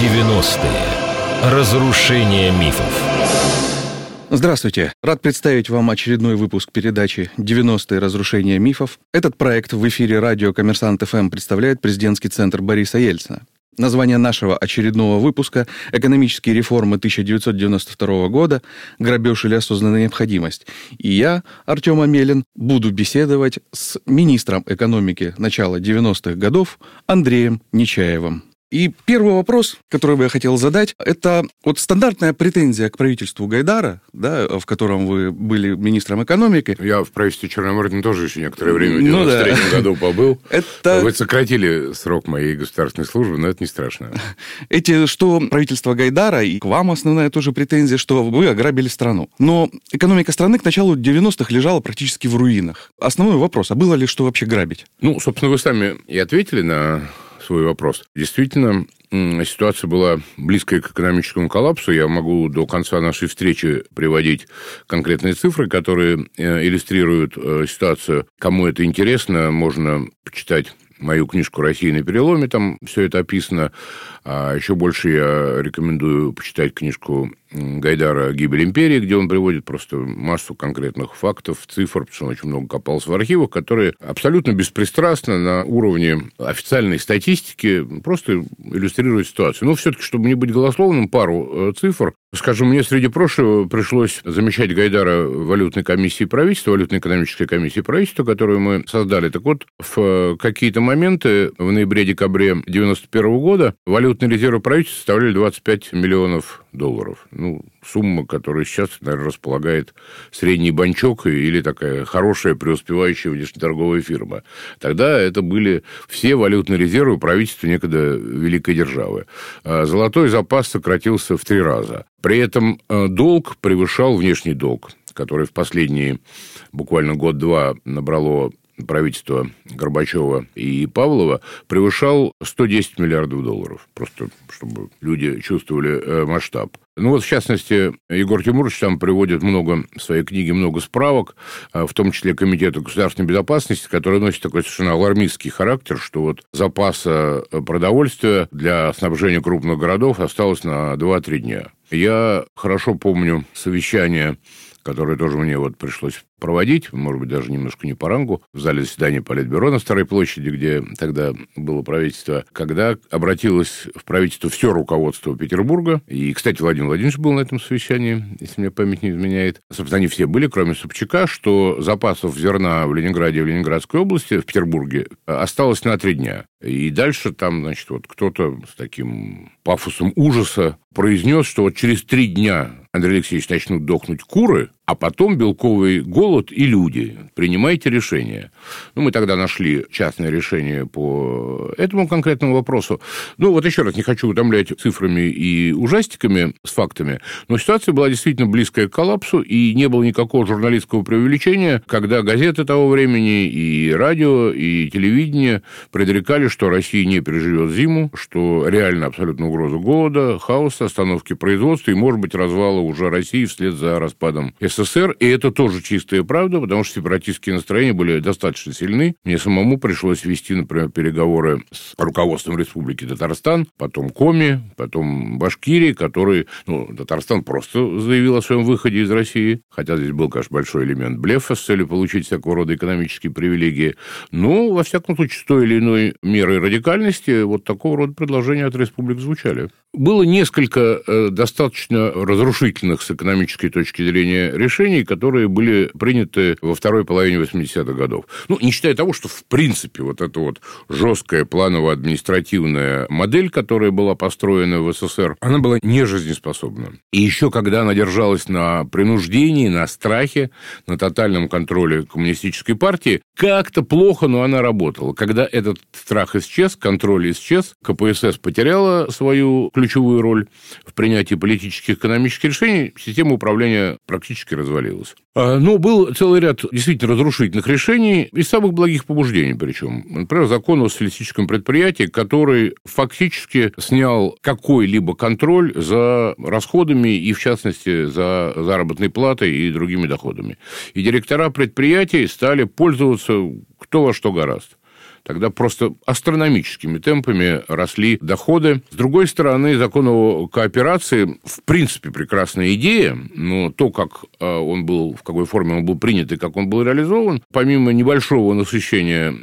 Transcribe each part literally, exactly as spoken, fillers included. девяностые. Разрушение мифов. Здравствуйте! Рад представить вам очередной выпуск передачи «девяностые. Разрушение мифов». Этот проект в эфире радио «Коммерсант ФМ» представляет президентский центр Бориса Ельцина. Название нашего очередного выпуска – «Экономические реформы тысяча девятьсот девяносто второго года. Грабеж или осознанная необходимость». И я, Артем Амелин, буду беседовать с министром экономики начала девяностых годов Андреем Нечаевым. И первый вопрос, который бы я хотел задать, это вот стандартная претензия к правительству Гайдара, да, в котором вы были министром экономики. Я в правительстве Черномырдина тоже еще некоторое время, в девяносто третьем ну, да. году побыл. Это... Вы сократили срок моей государственной службы, но это не страшно. Эти, что правительство Гайдара, и к вам основная тоже претензия, что вы ограбили страну. Но экономика страны к началу девяностых лежала практически в руинах. Основной вопрос, а было ли что вообще грабить? Ну, собственно, вы сами и ответили на... свой вопрос. Действительно, ситуация была близкая к экономическому коллапсу. Я могу до конца нашей встречи приводить конкретные цифры, которые иллюстрируют ситуацию. Кому это интересно, можно почитать мою книжку «Россия на переломе», там все это описано. А еще больше я рекомендую почитать книжку Гайдара «Гибель империи», где он приводит просто массу конкретных фактов, цифр, потому что он очень много копался в архивах, которые абсолютно беспристрастно на уровне официальной статистики просто иллюстрируют ситуацию. Но все-таки, чтобы не быть голословным, пару цифр. Скажем, мне среди прочего пришлось замещать Гайдара в валютной комиссии правительства, валютно-экономической комиссии правительства, которую мы создали. Так вот, в какие-то моменты в ноябре-декабре девяносто первого года валютные резервы правительства составляли двадцать пять миллионов долларов. Ну, сумма, которая сейчас, наверное, располагает средний банчок или такая хорошая, преуспевающая внешнеторговая фирма. Тогда это были все валютные резервы правительства некогда великой державы. Золотой запас сократился в три раза. При этом долг превышал внешний долг, который в последние буквально год-два набрало правительство Горбачева и Павлова, превышал сто десять миллиардов долларов. Просто чтобы люди чувствовали масштаб. Ну вот, в частности, Егор Тимурович там приводит много, в своей книге много справок, в том числе Комитета государственной безопасности, который носит такой совершенно алармистский характер, что вот запаса продовольствия для снабжения крупных городов осталось на два-три дня. Я хорошо помню совещание, которое тоже мне вот пришлось проводить, может быть, даже немножко не по рангу, в зале заседания Политбюро на Старой площади, где тогда было правительство, когда обратилось в правительство все руководство Петербурга. И, кстати, Владимир Владимирович был на этом совещании, если мне память не изменяет. Собственно, они все были, кроме Собчака, что запасов зерна в Ленинграде и в Ленинградской области, в Петербурге, осталось на три дня. И дальше там, значит, вот кто-то с таким пафосом ужаса произнес, что вот через три дня, Андрей Алексеевич, начнут дохнуть куры, а потом белковый голод и люди. Принимайте решение. Ну, мы тогда нашли частное решение по этому конкретному вопросу. Ну, вот еще раз, не хочу утомлять цифрами и ужастиками с фактами, но ситуация была действительно близкая к коллапсу, и не было никакого журналистского преувеличения, когда газеты того времени, и радио, и телевидение предрекали, что Россия не переживет зиму, что реально абсолютно угроза голода, хаоса, остановки производства и, может быть, развала уже России вслед за распадом СССР, и это тоже чистая правда, потому что сепаратистские настроения были достаточно сильны. Мне самому пришлось вести, например, переговоры с руководством Республики Татарстан, потом Коми, потом Башкирии, которые... Ну, Татарстан просто заявил о своем выходе из России, хотя здесь был, конечно, большой элемент блефа с целью получить всякого рода экономические привилегии. Но, во всяком случае, с той или иной мерой радикальности вот такого рода предложения от республик звучали. Было несколько э, достаточно разрушительных с экономической точки зрения решений, которые были приняты во второй половине восьмидесятых годов. Ну, не считая того, что, в принципе, вот эта вот жесткая планово-административная модель, которая была построена в СССР, она была не жизнеспособна. И еще когда она держалась на принуждении, на страхе, на тотальном контроле коммунистической партии, как-то плохо, но она работала. Когда этот страх исчез, контроль исчез, КПСС потеряла свою ключевую роль в принятии политических и экономических решений, система управления практически развалилась. Но был целый ряд действительно разрушительных решений и самых благих побуждений причем. Например, закон о социалистическом предприятии, который фактически снял какой-либо контроль за расходами и, в частности, за заработной платой и другими доходами. И директора предприятий стали пользоваться кто во что гораздо. Тогда просто астрономическими темпами росли доходы. С другой стороны, закон о кооперации, в принципе, прекрасная идея, но то, как он был, в какой форме он был принят и как он был реализован, помимо небольшого насыщения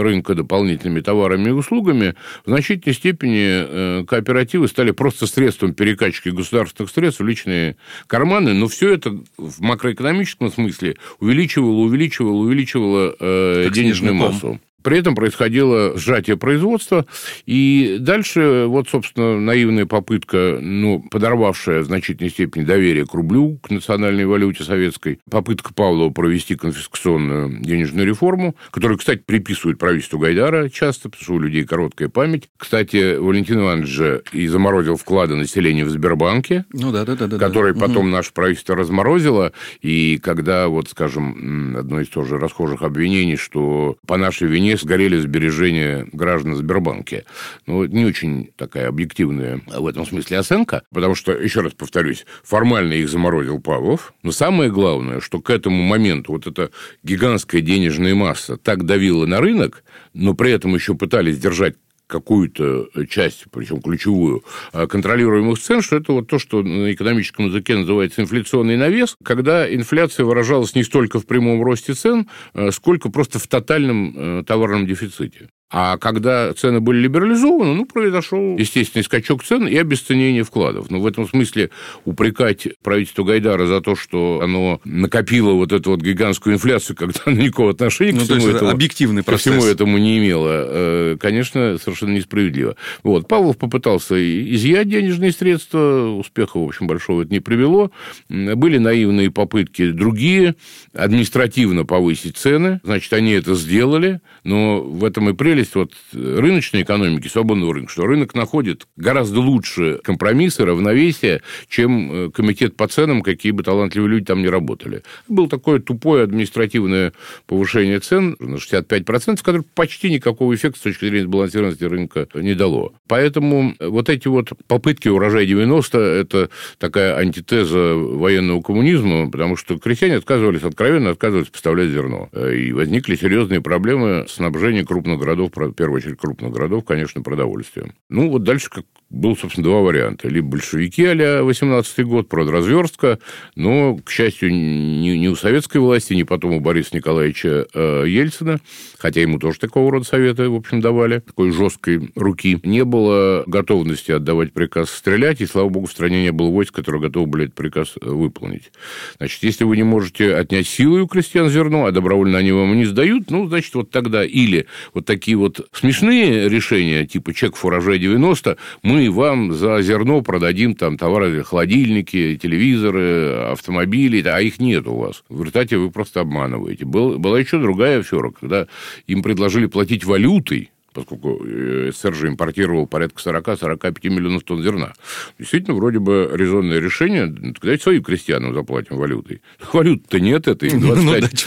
рынка дополнительными товарами и услугами, в значительной степени кооперативы стали просто средством перекачки государственных средств в личные карманы, но все это в макроэкономическом смысле увеличивало, увеличивало, увеличивало э, денежную массу. При этом происходило сжатие производства, и дальше, вот, собственно, наивная попытка, ну, подорвавшая в значительной степени доверие к рублю, к национальной валюте советской, попытка Павлова провести конфискационную денежную реформу, которую, кстати, приписывают правительству Гайдара часто, потому что у людей короткая память. Кстати, Валентин Иванович же и заморозил вклады населения в Сбербанке, ну, да, да, да, да, которые да. потом угу. наше правительство разморозило, и когда, вот, скажем, одно из тоже расхожих обвинений, что по нашей вине сгорели сбережения граждан Сбербанка. Ну, не очень такая объективная в этом смысле оценка, потому что, еще раз повторюсь, формально их заморозил Павлов, но самое главное, что к этому моменту вот эта гигантская денежная масса так давила на рынок, но при этом еще пытались держать какую-то часть, причем ключевую, контролируемых цен, что это вот то, что на экономическом языке называется инфляционный навес, когда инфляция выражалась не столько в прямом росте цен, сколько просто в тотальном товарном дефиците. А когда цены были либерализованы, ну, произошел естественный скачок цен и обесценение вкладов. Но в этом смысле упрекать правительство Гайдара за то, что оно накопило вот эту вот гигантскую инфляцию, когда оно никакого отношения ну, к, всему этому, объективный процесс. Ко всему этому не имело, конечно, совершенно несправедливо. Вот. Павлов попытался изъять денежные средства, успеха, в общем, большого это не привело. Были наивные попытки другие, административно повысить цены, значит, они это сделали, но в этом и прелесть вот рыночной экономики, свободного рынка, что рынок находит гораздо лучше компромиссы, равновесия, чем комитет по ценам, какие бы талантливые люди там не работали. Было такое тупое административное повышение цен на шестьдесят пять процентов, которое почти никакого эффекта с точки зрения сбалансированности рынка не дало. Поэтому вот эти вот попытки урожая девяносто – это такая антитеза военного коммунизма, потому что крестьяне отказывались, откровенно отказывались поставлять зерно. И возникли серьезные проблемы снабжения крупных городов, в первую очередь крупных городов, конечно, продовольствием. Ну, вот дальше как было, собственно, два варианта. Либо большевики а-ля восемнадцатый год, продразверстка, но, к счастью, ни у советской власти, ни потом у Бориса Николаевича Ельцина, хотя ему тоже такого рода советы, в общем, давали, такой жесткой руки, не было готовности отдавать приказ стрелять, и, слава богу, в стране не было войск, которые готовы были этот приказ выполнить. Значит, если вы не можете отнять силой у крестьян зерно, а добровольно они вам не сдают, ну, значит, вот тогда или вот такие вот смешные решения, типа чеков урожая девяносто, мы и вам за зерно продадим там товары, холодильники, телевизоры, автомобили, а их нет у вас. В результате вы просто обманываете. Был, была еще другая афера, когда им предложили платить валютой, поскольку СССР же импортировал порядка сорок-сорок пять миллионов тонн зерна. Действительно, вроде бы резонное решение, ну, тогда своим крестьянам заплатим валютой. Валют-то нет, это им двадцать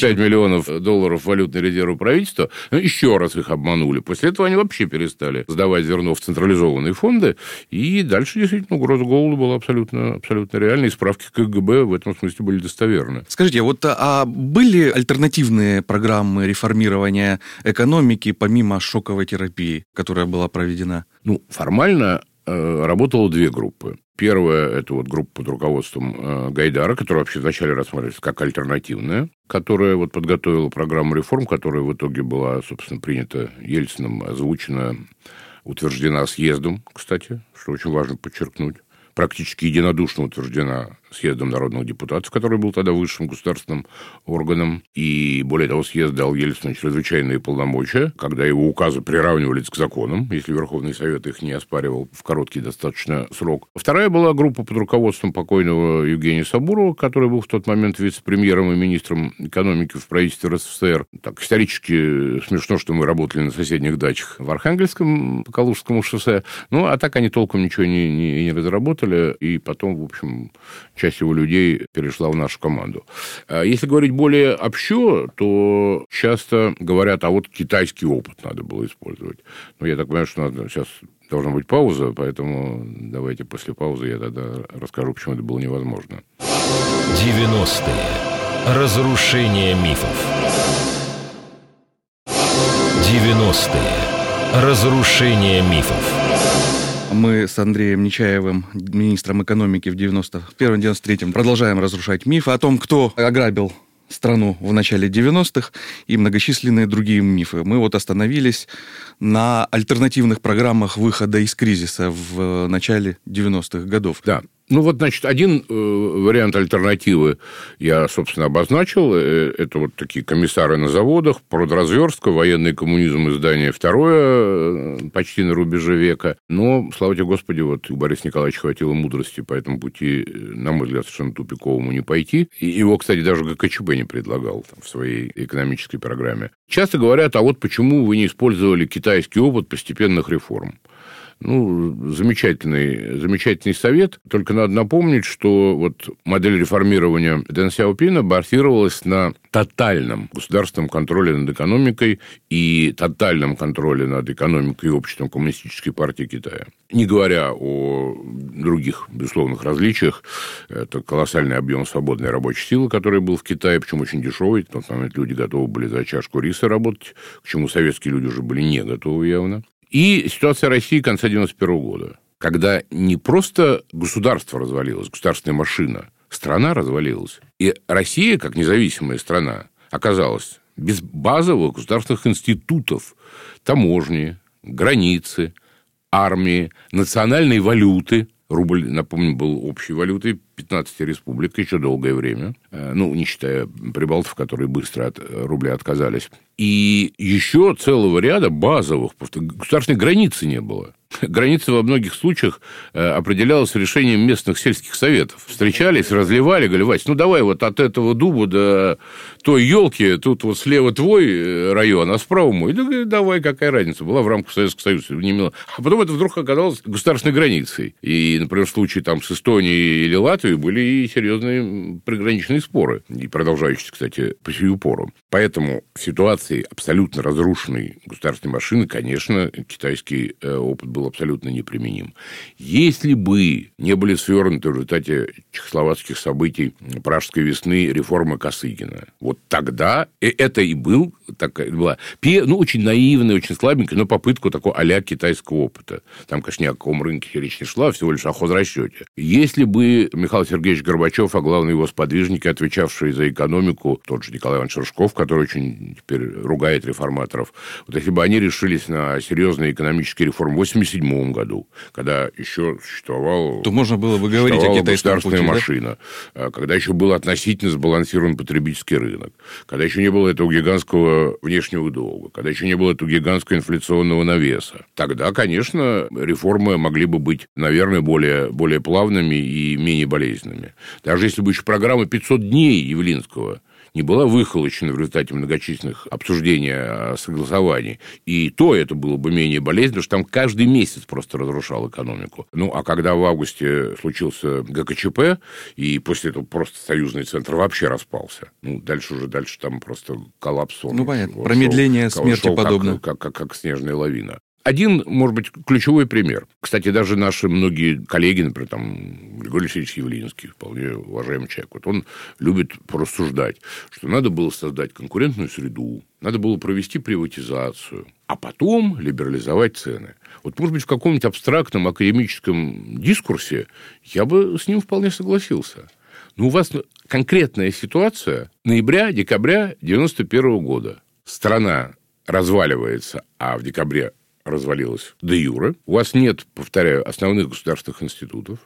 пять миллионов долларов валютной резервы правительства. Ну, еще раз их обманули. После этого они вообще перестали сдавать зерно в централизованные фонды, и дальше действительно угроза голода была абсолютно, абсолютно реальной, и справки КГБ в этом смысле были достоверны. Скажите, вот а были альтернативные программы реформирования экономики помимо шоковой терапии, которая была проведена? Ну, формально э, работало две группы. Первая – это вот группа под руководством э, Гайдара, которая вообще вначале рассматривалась как альтернативная, которая вот подготовила программу реформ, которая в итоге была, собственно, принята Ельцином, озвучена, утверждена съездом, кстати, что очень важно подчеркнуть. Практически единодушно утверждена съездом народных депутатов, который был тогда высшим государственным органом. И, более того, съезд дал Ельцину чрезвычайные полномочия, когда его указы приравнивались к законам, если Верховный Совет их не оспаривал в короткий достаточно срок. Вторая была группа под руководством покойного Евгения Сабурова, который был в тот момент вице-премьером и министром экономики в правительстве РСФСР. Так, исторически смешно, что мы работали на соседних дачах в Архангельском, по Калужскому шоссе. Ну, а так они толком ничего не, не, не разработали, и потом, в общем, часть его людей перешла в нашу команду. Если говорить более общо, то часто говорят, а вот китайский опыт надо было использовать. Но я так понимаю, что надо сейчас... должна быть пауза, поэтому давайте после паузы я тогда расскажу, почему это было невозможно. девяностые. Разрушение мифов. девяностые. Разрушение мифов. Мы с Андреем Нечаевым, министром экономики в девяносто первом девяносто третьем, продолжаем разрушать мифы о том, кто ограбил страну в начале девяностых, и многочисленные другие мифы. Мы вот остановились на альтернативных программах выхода из кризиса в начале девяностых годов. Да. Ну, вот, значит, один э, вариант альтернативы я, собственно, обозначил. Это вот такие комиссары на заводах, продразверстка, военный коммунизм, издание второе, почти на рубеже века. Но, слава тебе Господи, вот у Бориса Николаевича хватило мудрости по этому пути, на мой взгляд, совершенно тупиковому не пойти. И его, кстати, даже ГКЧБ не предлагал там, в своей экономической программе. Часто говорят, а вот почему вы не использовали китайский опыт постепенных реформ. Ну, замечательный, замечательный совет. Только надо напомнить, что вот модель реформирования Дэн Сяопина базировалась на тотальном государственном контроле над экономикой и тотальном контроле над экономикой и обществом Коммунистической партии Китая. Не говоря о других безусловных различиях, это колоссальный объем свободной рабочей силы, который был в Китае, причем очень дешевый. В тот момент люди готовы были за чашку риса работать, к чему советские люди уже были не готовы явно. И ситуация России конца девяносто первого года, когда не просто государство развалилось, государственная машина, страна развалилась. И Россия, как независимая страна, оказалась без базовых государственных институтов, таможни, границы, армии, национальной валюты. Рубль, напомню, был общей валютой пятнадцати республик еще долгое время. Ну, не считая прибалтов, которые быстро от рубля отказались. И еще целого ряда базовых, просто государственной границы не было. Граница во многих случаях определялась решением местных сельских советов. Встречались, разливали, говорили: Вась, ну давай вот от этого дуба до той елки, тут вот слева твой район, а справа мой. Да давай, какая разница, была в рамках Советского Союза, не имела. А потом это вдруг оказалось государственной границей. И, например, в случае там с Эстонией или Латвией были и серьезные приграничные споры, и продолжающиеся, кстати, по сию пору. Поэтому в ситуации абсолютно разрушенной государственной машины, конечно, китайский опыт был абсолютно неприменим. Если бы не были свернуты в результате чехословацких событий Пражской весны реформы Косыгина, вот тогда это и был, такая, была ну, очень наивная, очень слабенькая, но попытка такого а-ля китайского опыта. Там, конечно, ни о каком рынке речь не шла, всего лишь о хозрасчете. Если бы Михаил Сергеевич Горбачев, а главное его сподвижники, отвечавшие за экономику, тот же Николай Иванович Рыжков, который очень теперь ругает реформаторов, вот если бы они решились на серьезные экономические реформы в восемьдесят седьмом году, когда еще существовала, то можно было бы говорить о китайском пути, государственная машина, да? Когда еще был относительно сбалансирован потребительский рынок, когда еще не было этого гигантского внешнего долга, когда еще не было этого гигантского инфляционного навеса. Тогда, конечно, реформы могли бы быть, наверное, более, более плавными и менее болезненными. Даже если бы еще программа «пятьсот дней» Явлинского не была выхолочена в результате многочисленных обсуждений, согласований. И то это было бы менее болезненно, потому что там каждый месяц просто разрушал экономику. Ну, а когда в августе случился ГКЧП, и после этого просто союзный центр вообще распался. Ну, дальше уже, дальше там просто коллапс. Ну, понятно, шел, промедление шел, смерти шел подобно. Как, как, как, как снежная лавина. Один, может быть, ключевой пример. Кстати, даже наши многие коллеги, например, там, Григорий Алексеевич Явлинский, вполне уважаемый человек, вот он любит порассуждать, что надо было создать конкурентную среду, надо было провести приватизацию, а потом либерализовать цены. Вот, может быть, в каком-нибудь абстрактном академическом дискурсе я бы с ним вполне согласился. Но у вас конкретная ситуация ноября-декабря девяносто первого года. Страна разваливается, а в декабре развалилась де юре. У вас нет, повторяю, основных государственных институтов.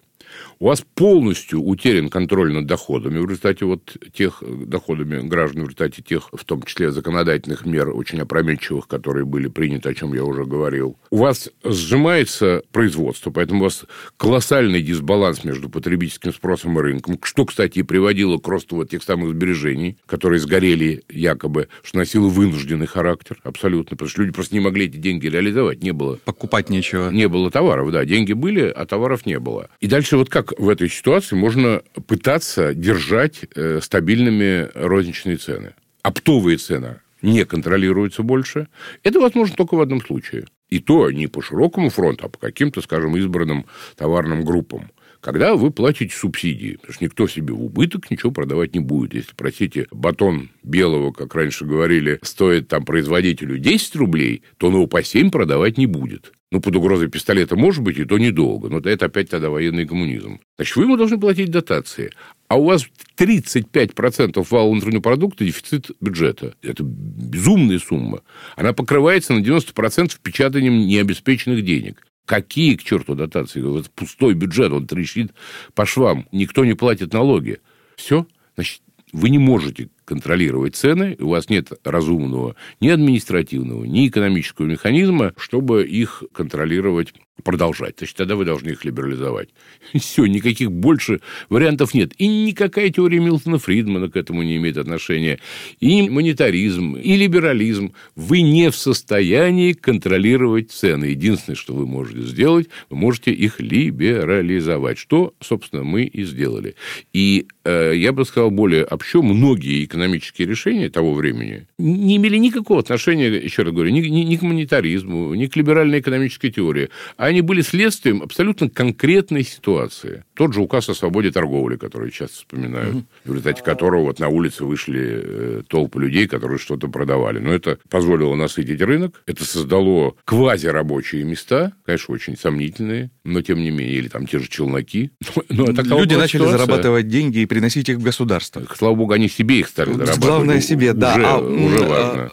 У вас полностью утерян контроль над доходами в результате вот тех доходами граждан, в результате тех, в том числе, законодательных мер, очень опрометчивых, которые были приняты, о чем я уже говорил. У вас сжимается производство, поэтому у вас колоссальный дисбаланс между потребительским спросом и рынком, что, кстати, и приводило к росту вот тех самых сбережений, которые сгорели якобы, что носило вынужденный характер абсолютно, потому что люди просто не могли эти деньги реализовать, не было... Покупать нечего. Не было товаров, да, деньги были, а товаров не было. И дальше вот как в этой ситуации можно пытаться держать э, стабильными розничные цены? Оптовые цены не контролируются больше. Это возможно только в одном случае. И то не по широкому фронту, а по каким-то, скажем, избранным товарным группам, когда вы платите субсидии, потому что никто себе в убыток ничего продавать не будет. Если, простите, батон белого, как раньше говорили, стоит там производителю десять рублей, то он его по семь продавать не будет. Ну, под угрозой пистолета может быть, и то недолго. Но это опять тогда военный коммунизм. Значит, вы ему должны платить дотации. А у вас тридцать пять процентов валового внутреннего продукта дефицит бюджета. Это безумная сумма. Она покрывается на девяносто процентов печатанием необеспеченных денег. Какие, к черту, дотации? Это пустой бюджет, он трещит по швам. Никто не платит налоги. Все. Значит, вы не можете контролировать цены, у вас нет разумного ни административного, ни экономического механизма, чтобы их контролировать, продолжать. Значит, тогда вы должны их либерализовать. Все, никаких больше вариантов нет. И никакая теория Милтона-Фридмана к этому не имеет отношения. И монетаризм, и либерализм. Вы не в состоянии контролировать цены. Единственное, что вы можете сделать, вы можете их либерализовать. Что, собственно, мы и сделали. И э, я бы сказал более общо, многие экономические экономические решения того времени не имели никакого отношения, еще раз говорю, ни, ни, ни к монетаризму, ни к либеральной экономической теории. Они были следствием абсолютно конкретной ситуации. Тот же указ о свободе торговли, который сейчас вспоминают, mm-hmm. в результате которого вот на улице вышли толпы людей, которые что-то продавали. Но это позволило насытить рынок, это создало квазирабочие места, конечно, очень сомнительные, но тем не менее, или там те же челноки. Но это люди начали ситуация. зарабатывать деньги и приносить их в государство. Слава богу, они себе их стали. Главное себе, уже, да. А, уже важно.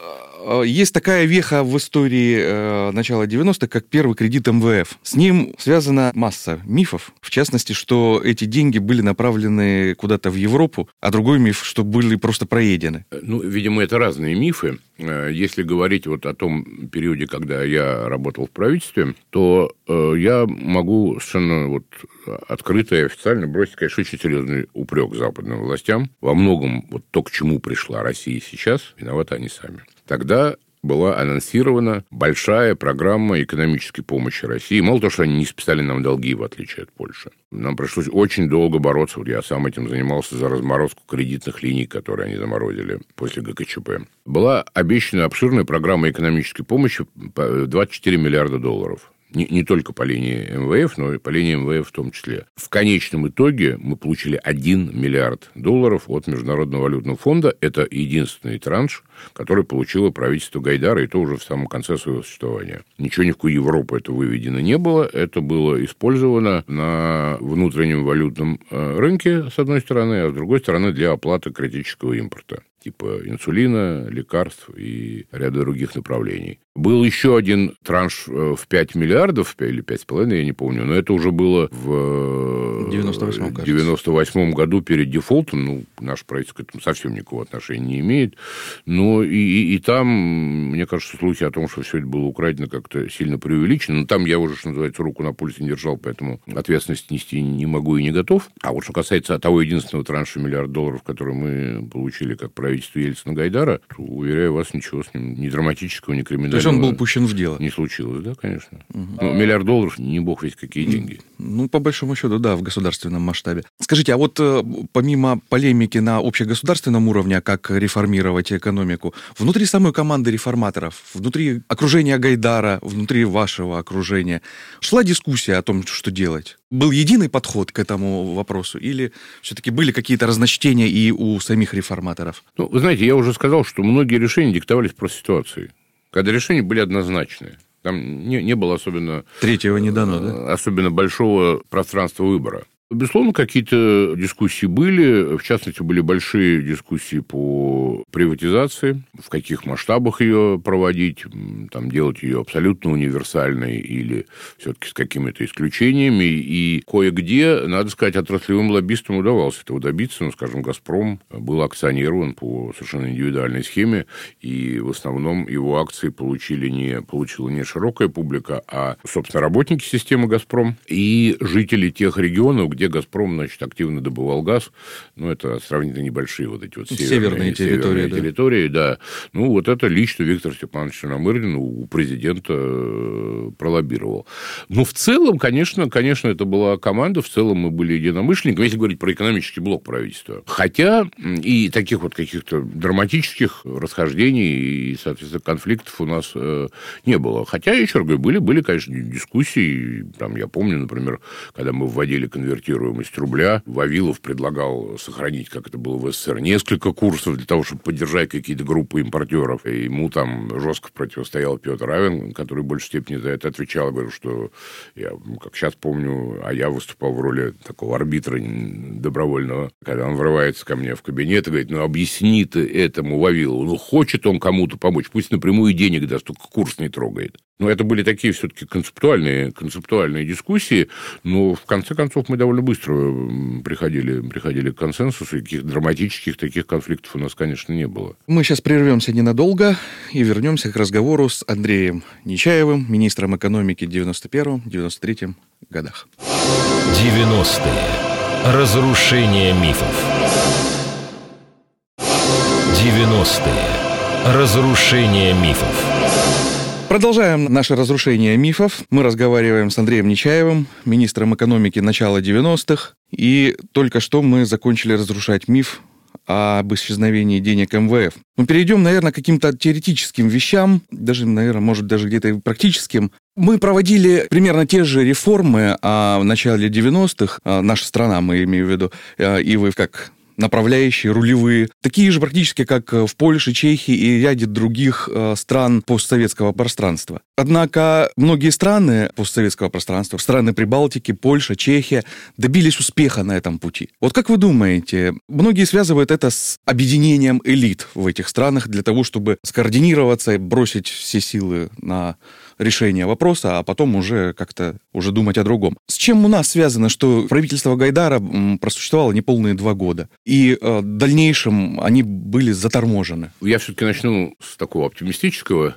Есть такая веха в истории начала девяностых, как первый кредит эм вэ эф. С ним связана масса мифов, в частности, что эти деньги были направлены куда-то в Европу, а другой миф, что были просто проедены. Ну, видимо, это разные мифы. Если говорить вот о том периоде, когда я работал в правительстве, то я могу совершенно вот открыто и официально бросить, конечно, очень серьезный упрек западным властям. Во многом вот то, к чему пришла Россия сейчас, виноваты они сами. Тогда была анонсирована большая программа экономической помощи России. Мало того, что они не списали нам долги, в отличие от Польши. Нам пришлось очень долго бороться. Вот я сам этим занимался за разморозку кредитных линий, которые они заморозили после гэ ка че пэ. Была обещана обширная программа экономической помощи двадцать четыре миллиарда долларов. Не, не только по линии эм вэ эф, но и по линии эм вэ эф в том числе. В конечном итоге мы получили один миллиард долларов от Международного валютного фонда. Это единственный транш, который получило правительство Гайдара, и то уже в самом конце своего существования. Ничего ни в какую Европу это выведено не было. Это было использовано на внутреннем валютном рынке, с одной стороны, а с другой стороны, для оплаты критического импорта, типа инсулина, лекарств и ряда других направлений. Был еще один транш в пять миллиардов, или пять с половиной, я не помню, но это уже было в девяносто восьмом году перед дефолтом. Ну, наше правительство к этому совсем никакого отношения не имеет. Но и, и, и там, мне кажется, слухи о том, что все это было украдено, как-то сильно преувеличено. Но там я уже, что называется, руку на пульсе не держал, поэтому ответственность нести не могу и не готов. А вот что касается того единственного транша миллиард долларов, который мы получили как правительство, Правительство Ельцина-Гайдара, уверяю вас, ничего с ним ни драматического, ни криминального. То есть он был пущен в дело? Не случилось, да, конечно. Угу. Ну, миллиард долларов, не бог весть какие деньги. Ну, по большому счету, да, в государственном масштабе. Скажите, а вот помимо полемики на общегосударственном уровне, как реформировать экономику, внутри самой команды реформаторов, внутри окружения Гайдара, внутри вашего окружения, шла дискуссия о том, что делать? Был единый подход к этому вопросу? Или все-таки были какие-то разночтения и у самих реформаторов? Ну, вы знаете, я уже сказал, что многие решения диктовались просто ситуацией. Когда решения были однозначные. Там не, не было особенно... Третьего не дано, да? Особенно большого пространства выбора. Безусловно, какие-то дискуссии были. В частности, были большие дискуссии по приватизации, в каких масштабах ее проводить, там, делать ее абсолютно универсальной или все-таки с какими-то исключениями. И кое-где, надо сказать, отраслевым лоббистам удавалось этого добиться. Ну, скажем, «Газпром» был акционирован по совершенно индивидуальной схеме, и в основном его акции получили не, получила не широкая публика, а, собственно, работники системы «Газпром» и жители тех регионов, где «Газпром», значит, активно добывал газ. Ну, это сравнительно небольшие вот эти вот северные, северные территории. Северные да. территории да. Ну, вот это лично Виктор Степанович Черномырдин у президента пролоббировал. Но в целом, конечно, конечно, это была команда, в целом мы были единомышленниками, если говорить про экономический блок правительства. Хотя и таких вот каких-то драматических расхождений и, соответственно, конфликтов у нас э, не было. Хотя, еще раз говорю, были, были, конечно, дискуссии. Там, я помню, например, когда мы вводили конвертирование конвертируемость рубля. Вавилов предлагал сохранить, как это было в СССР, несколько курсов для того, чтобы поддержать какие-то группы импортеров. И ему там жестко противостоял Петр Авен, который в большей степени за это отвечал. Говорил, что я, как сейчас помню, а я выступал в роли такого арбитра добровольного. Когда он врывается ко мне в кабинет и говорит, ну, объясни ты этому Вавилову. Ну, хочет он кому-то помочь, пусть напрямую денег даст, только курс не трогает. Но это были такие все-таки концептуальные, концептуальные дискуссии, но в конце концов мы довольно быстро приходили, приходили к консенсусу, и каких драматических таких конфликтов у нас, конечно, не было. Мы сейчас прервемся ненадолго и вернемся к разговору с Андреем Нечаевым, министром экономики в девяносто первом девяносто третьем годах. девяностые. Разрушение мифов. девяностые. Разрушение мифов. Продолжаем наше разрушение мифов. Мы разговариваем с Андреем Нечаевым, министром экономики начала девяностых. И только что мы закончили разрушать миф об исчезновении денег эм вэ эф. Мы перейдем, наверное, к каким-то теоретическим вещам, даже, наверное, может, даже где-то и практическим. Мы проводили примерно те же реформы в начале девяностых, наша страна, мы имеем в виду, и вы как... направляющие, рулевые, такие же практически, как в Польше, Чехии и ряде других стран постсоветского пространства. Однако многие страны постсоветского пространства, страны Прибалтики, Польша, Чехия, добились успеха на этом пути. Вот как вы думаете, многие связывают это с объединением элит в этих странах для того, чтобы скоординироваться и бросить все силы на решение вопроса, а потом уже как-то уже думать о другом. С чем у нас связано, что правительство Гайдара просуществовало неполные два года, и в дальнейшем они были заторможены? Я все-таки начну с такого оптимистического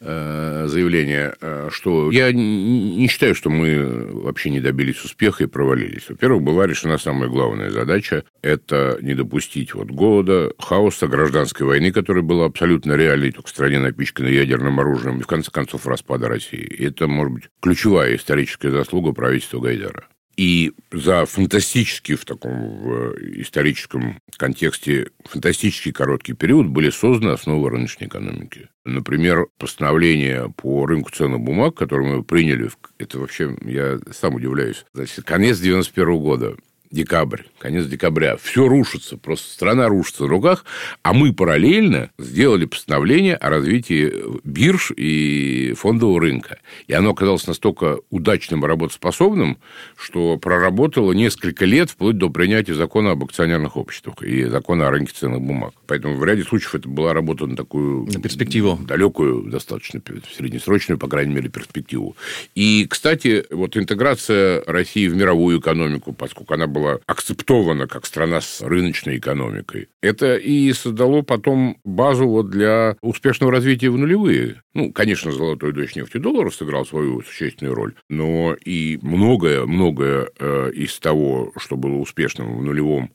заявление, что я не считаю, что мы вообще не добились успеха и провалились. Во-первых, была решена самая главная задача – это не допустить вот голода, хаоса, гражданской войны, которая была абсолютно реальной, только в стране напичканной ядерным оружием, и в конце концов распада России. И это, может быть, ключевая историческая заслуга правительства Гайдара. И за фантастический в таком в историческом контексте фантастический короткий период были созданы основы рыночной экономики. Например, постановление по рынку ценных бумаг, которое мы приняли, это вообще, я сам удивляюсь, значит, конец девяносто первого года, декабрь, конец декабря, все рушится, просто страна рушится в руках, а мы параллельно сделали постановление о развитии бирж и фондового рынка. И оно оказалось настолько удачным и работоспособным, что проработало несколько лет вплоть до принятия закона об акционерных обществах и закона о рынке ценных бумаг. Поэтому в ряде случаев это была работа на такую... На перспективу. Далекую, достаточно среднесрочную, по крайней мере, перспективу. И, кстати, вот интеграция России в мировую экономику, поскольку она была акцептована как страна с рыночной экономикой. Это и создало потом базу вот для успешного развития в нулевые. Ну, конечно, золотой дождь нефтедолларов сыграл свою существенную роль, но и многое-многое из того, что было успешным в нулевом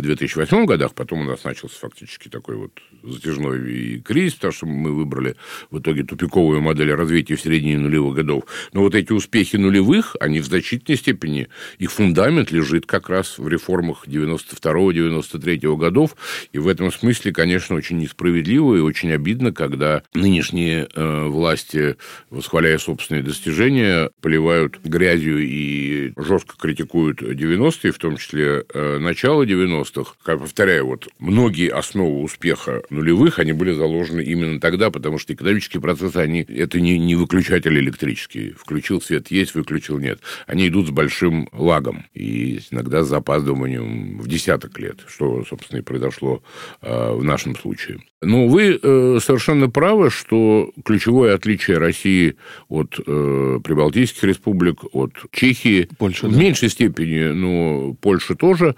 две тысячи восьмом годах, потом у нас начался фактически такой вот затяжной кризис, потому что мы выбрали в итоге тупиковую модель развития в середине нулевых годов. Но вот эти успехи нулевых, они в значительной степени, их фундамент лежит как раз в реформах девяносто второго девяносто третьего годов. И в этом смысле, конечно, очень несправедливо и очень обидно, когда нынешние э, власти, восхваляя собственные достижения, поливают грязью и жестко критикуют девяностые, в том числе э, начало девяностых. Как, повторяю, вот многие основы успеха нулевых, они были заложены именно тогда, потому что экономические процессы, они, это не, не выключатели электрические. Включил свет, есть, выключил, нет. Они идут с большим лагом. И иногда с запаздыванием в десяток лет, что, собственно, и произошло э, в нашем случае. Но вы э, совершенно правы, что ключевое отличие России от э, прибалтийских республик, от Чехии, Польша, в да. меньшей степени, но Польша тоже,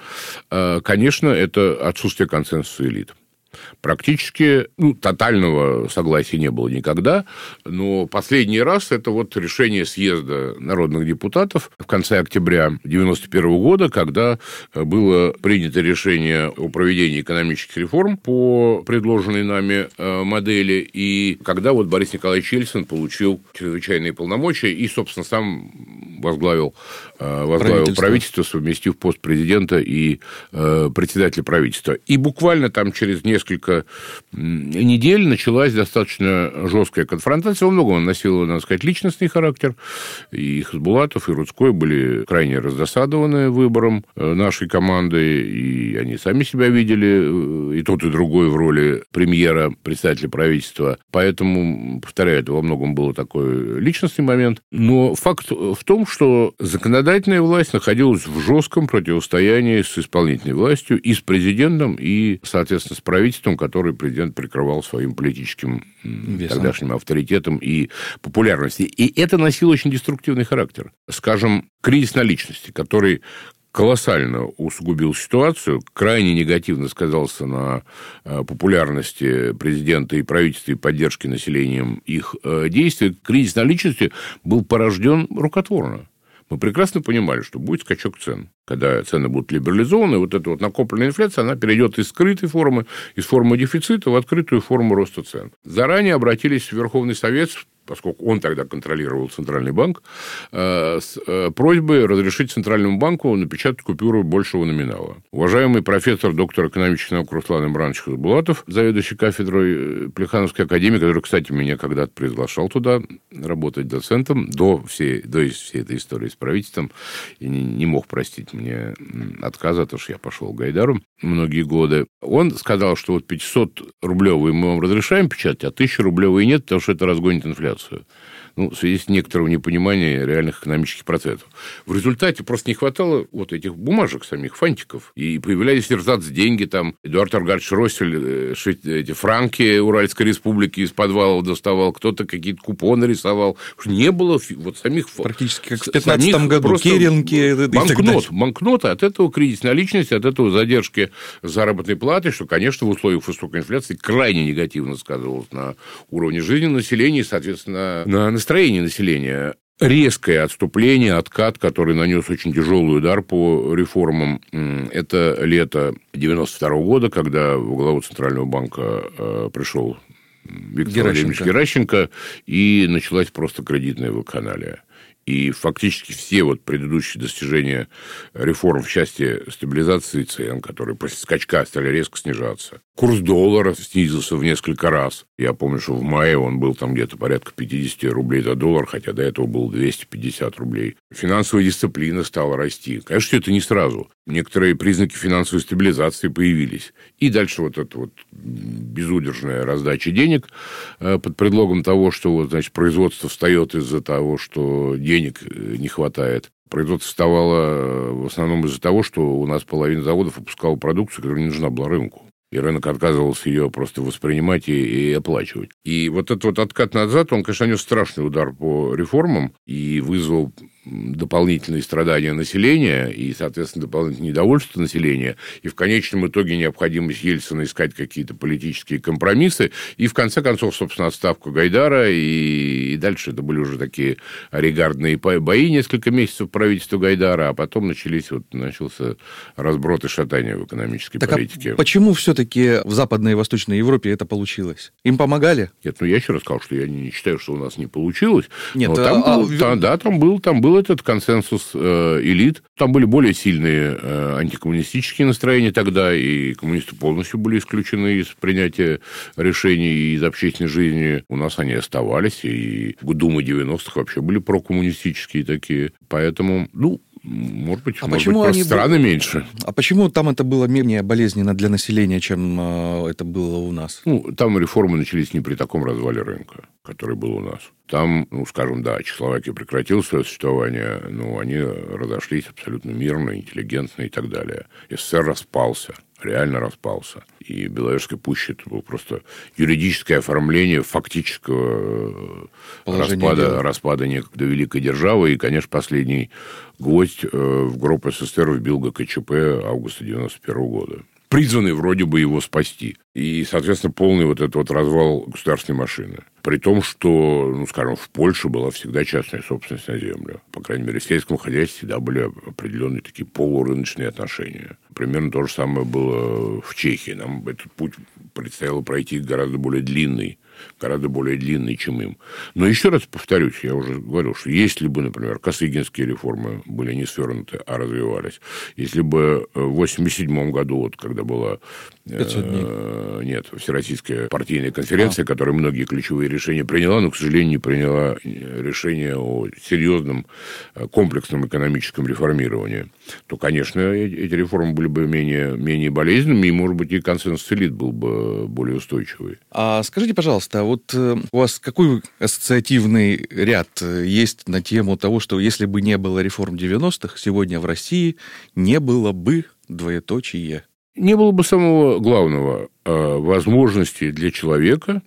э, конечно, это отсутствие консенсуса элит. Практически, ну, тотального согласия не было никогда, но последний раз это вот решение съезда народных депутатов в конце октября девяносто первого года, когда было принято решение о проведении экономических реформ по предложенной нами модели, и когда вот Борис Николаевич Ельцин получил чрезвычайные полномочия и, собственно, сам возглавил, возглавил правительство. правительство, совместив пост президента и председателя правительства. И буквально там через несколько несколько недель началась достаточно жесткая конфронтация. Во многом она носила, надо сказать, личностный характер. И Хасбулатов, и Рудской были крайне раздосадованы выбором нашей команды, и они сами себя видели, и тот, и другой в роли премьера, председателя правительства. Поэтому, повторяю, это во многом был такой личностный момент. Но факт в том, что законодательная власть находилась в жестком противостоянии с исполнительной властью и с президентом, и, соответственно, с правительством, которое президент прикрывал своим политическим весом, тогдашним авторитетом и популярностью. И это носило очень деструктивный характер. Скажем, кризис наличности, который колоссально усугубил ситуацию, крайне негативно сказался на популярности президента и правительства и поддержке населением их действий. Кризис наличности был порожден рукотворно. Мы прекрасно понимали, что будет скачок цен. Когда цены будут либерализованы, вот эта вот накопленная инфляция, она перейдет из скрытой формы, из формы дефицита в открытую форму роста цен. Заранее обратились в Верховный Совет, поскольку он тогда контролировал Центральный банк, с просьбой разрешить Центральному банку напечатать купюру большего номинала. Уважаемый профессор, доктор экономических наук Руслан Имранович Хасбулатов, заведующий кафедрой Плехановской академии, который, кстати, меня когда-то приглашал туда работать доцентом до всей, до всей этой истории с правительством, и не, не мог простить мне отказа, потому что я пошел к Гайдару многие годы. Он сказал, что вот пятисотрублевые мы вам разрешаем печатать, а тысячерублевые нет, потому что это разгонит инфляцию. Ну, в связи с некоторым непониманием реальных экономических процессов. В результате просто не хватало вот этих бумажек самих, фантиков. И появлялись эрзац деньги, там, Эдуард Аргадович Россель эти франки Уральской республики из подвала доставал, кто-то какие-то купоны рисовал. Не было вот самих... Практически как в пятнадцатом году керенки. Банкнот, банкноты, от этого кризис наличности, от этого задержки заработной платы, что, конечно, в условиях высокой инфляции крайне негативно сказывалось на уровне жизни населения и, соответственно, на настроение населения. Резкое отступление, откат, который нанес очень тяжелый удар по реформам, это лето девяносто второго года, когда во главу Центрального банка пришел Виктор Владимирович Геращенко, и началась просто кредитная вакханалия. И фактически все вот предыдущие достижения реформ в части стабилизации цен, которые после скачка стали резко снижаться. Курс доллара снизился в несколько раз. Я помню, что в мае он был там где-то порядка пятьдесят рублей за доллар, хотя до этого было двести пятьдесят рублей. Финансовая дисциплина стала расти. Конечно, это не сразу. Некоторые признаки финансовой стабилизации появились. И дальше вот эта вот безудержная раздача денег под предлогом того, что вот, значит, производство встает из-за того, что деньги денег не хватает. Производство вставало в основном из-за того, что у нас половина заводов выпускала продукцию, которая не нужна была рынку. И рынок отказывался ее просто воспринимать и, и оплачивать. И вот этот вот откат назад, он, конечно, нанес страшный удар по реформам и вызвал дополнительные страдания населения и, соответственно, дополнительное недовольство населения, и в конечном итоге необходимость Ельцина искать какие-то политические компромиссы, и, в конце концов, собственно, отставка Гайдара, и, и дальше это были уже такие арьергардные бои несколько месяцев правительства Гайдара, а потом начались, вот, начался разброд и шатание в экономической так политике. А почему все-таки в Западной и Восточной Европе это получилось? Им помогали? Нет, ну я еще раз сказал, что я не считаю, что у нас не получилось. Нет, но там а... был, там, да, там был, там был этот консенсус э, элит. Там были более сильные э, антикоммунистические настроения тогда, и коммунисты полностью были исключены из принятия решений из общественной жизни. У нас они оставались, и в Думы девяностых вообще были прокоммунистические такие. Поэтому, ну, может быть, а может быть просто страны были... меньше. А почему там это было менее болезненно для населения, чем э, это было у нас? Ну, там реформы начались не при таком развале рынка, который был у нас. Там, ну, скажем, да, Чехословакия прекратила свое существование, но они разошлись абсолютно мирно, интеллигентно и так далее. СССР распался, реально распался. И Беловежская пуща – это было просто юридическое оформление фактического распада, распада некогда великой державы. И, конечно, последний гвоздь в гроб СССР вбил ГКЧП августа девяносто первого года. Призванный вроде бы его спасти. И, соответственно, полный вот этот вот развал государственной машины. При том, что, ну, скажем, в Польше была всегда частная собственность на землю. По крайней мере, в сельском хозяйстве всегда были определенные такие полурыночные отношения. Примерно то же самое было в Чехии. Нам этот путь предстояло пройти гораздо более длинный. гораздо более длинный, чем им. Но еще раз повторюсь, я уже говорил, что если бы, например, косыгинские реформы были не свернуты, а развивались, если бы в восемьдесят седьмом году, вот, когда была э, нет, Всероссийская партийная конференция, а. которая многие ключевые решения приняла, но, к сожалению, не приняла решение о серьезном комплексном экономическом реформировании, то, конечно, эти реформы были бы менее, менее болезненными, и, может быть, и консенсус элит был бы более устойчивый. А скажите, пожалуйста, вот у вас какой ассоциативный ряд есть на тему того, что если бы не было реформ девяностых, сегодня в России не было бы двоеточие? Не было бы самого главного – возможности для человека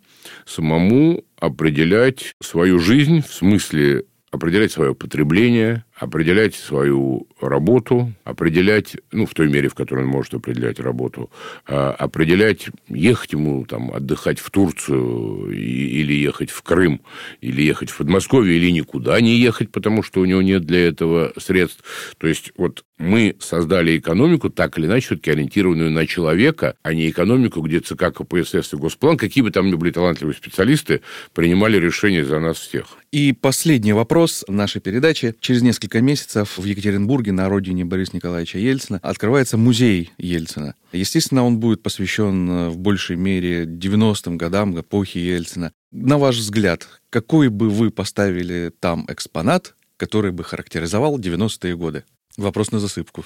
самому определять свою жизнь, в смысле определять свое потребление, определять свою работу, определять, ну, в той мере, в которой он может определять работу, определять, ехать ему там отдыхать в Турцию или ехать в Крым, или ехать в Подмосковье, или никуда не ехать, потому что у него нет для этого средств. То есть, вот мы создали экономику, так или иначе, все-таки ориентированную на человека, а не экономику, где ЦК, КПСС и Госплан, какие бы там ни были талантливые специалисты, принимали решения за нас всех. И последний вопрос нашей передачи. Через несколько месяцев в Екатеринбурге, на родине Бориса Николаевича Ельцина, открывается музей Ельцина. Естественно, он будет посвящен в большей мере девяностым годам эпохи Ельцина. На ваш взгляд, какой бы вы поставили там экспонат, который бы характеризовал девяностые годы? Вопрос на засыпку.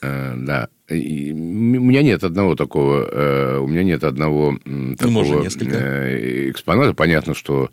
Да. У меня нет одного такого... У меня нет одного такого экспоната. Понятно, что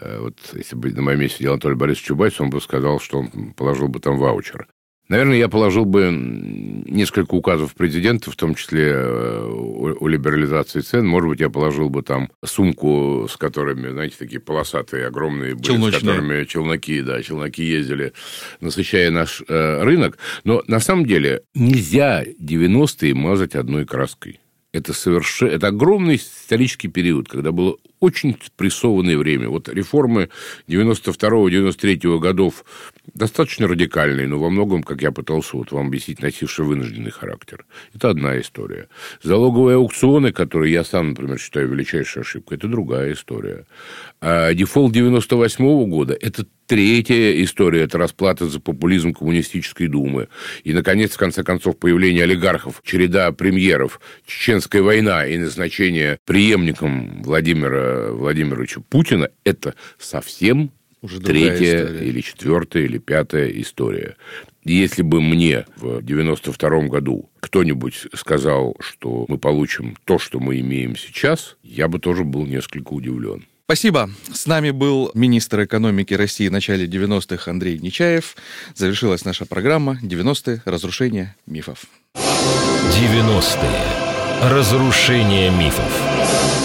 вот, если бы на моем месте сидел Анатолий Борисович Чубайс, он бы сказал, что он положил бы там ваучер. Наверное, я положил бы несколько указов президента, в том числе о, о либерализации цен. Может быть, я положил бы там сумку, с которыми, знаете, такие полосатые, огромные были, челночные, с которыми челноки, да, челноки ездили, насыщая наш э, рынок. Но на самом деле нельзя девяностые мазать одной краской. Это, соверш... это огромный исторический период, когда было очень спрессованное время. Вот реформы девяносто второго девяносто третьего годов достаточно радикальные, но во многом, как я пытался вот вам объяснить, носившие вынужденный характер. Это одна история. Залоговые аукционы, которые я сам, например, считаю величайшей ошибкой, это другая история. А дефолт девяносто восьмого года – это третья история, это расплата за популизм Коммунистической Думы. И, наконец, в конце концов, появление олигархов, череда премьеров, Чеченская война и назначение преемником Владимира Владимировича Путина – это совсем уже третья или четвертая или пятая история. Если бы мне в девяносто втором году кто-нибудь сказал, что мы получим то, что мы имеем сейчас, я бы тоже был несколько удивлен. Спасибо. С нами был министр экономики России в начале девяностых Андрей Нечаев. Завершилась наша программа «девяностые. Разрушение мифов». девяностые. Разрушение мифов.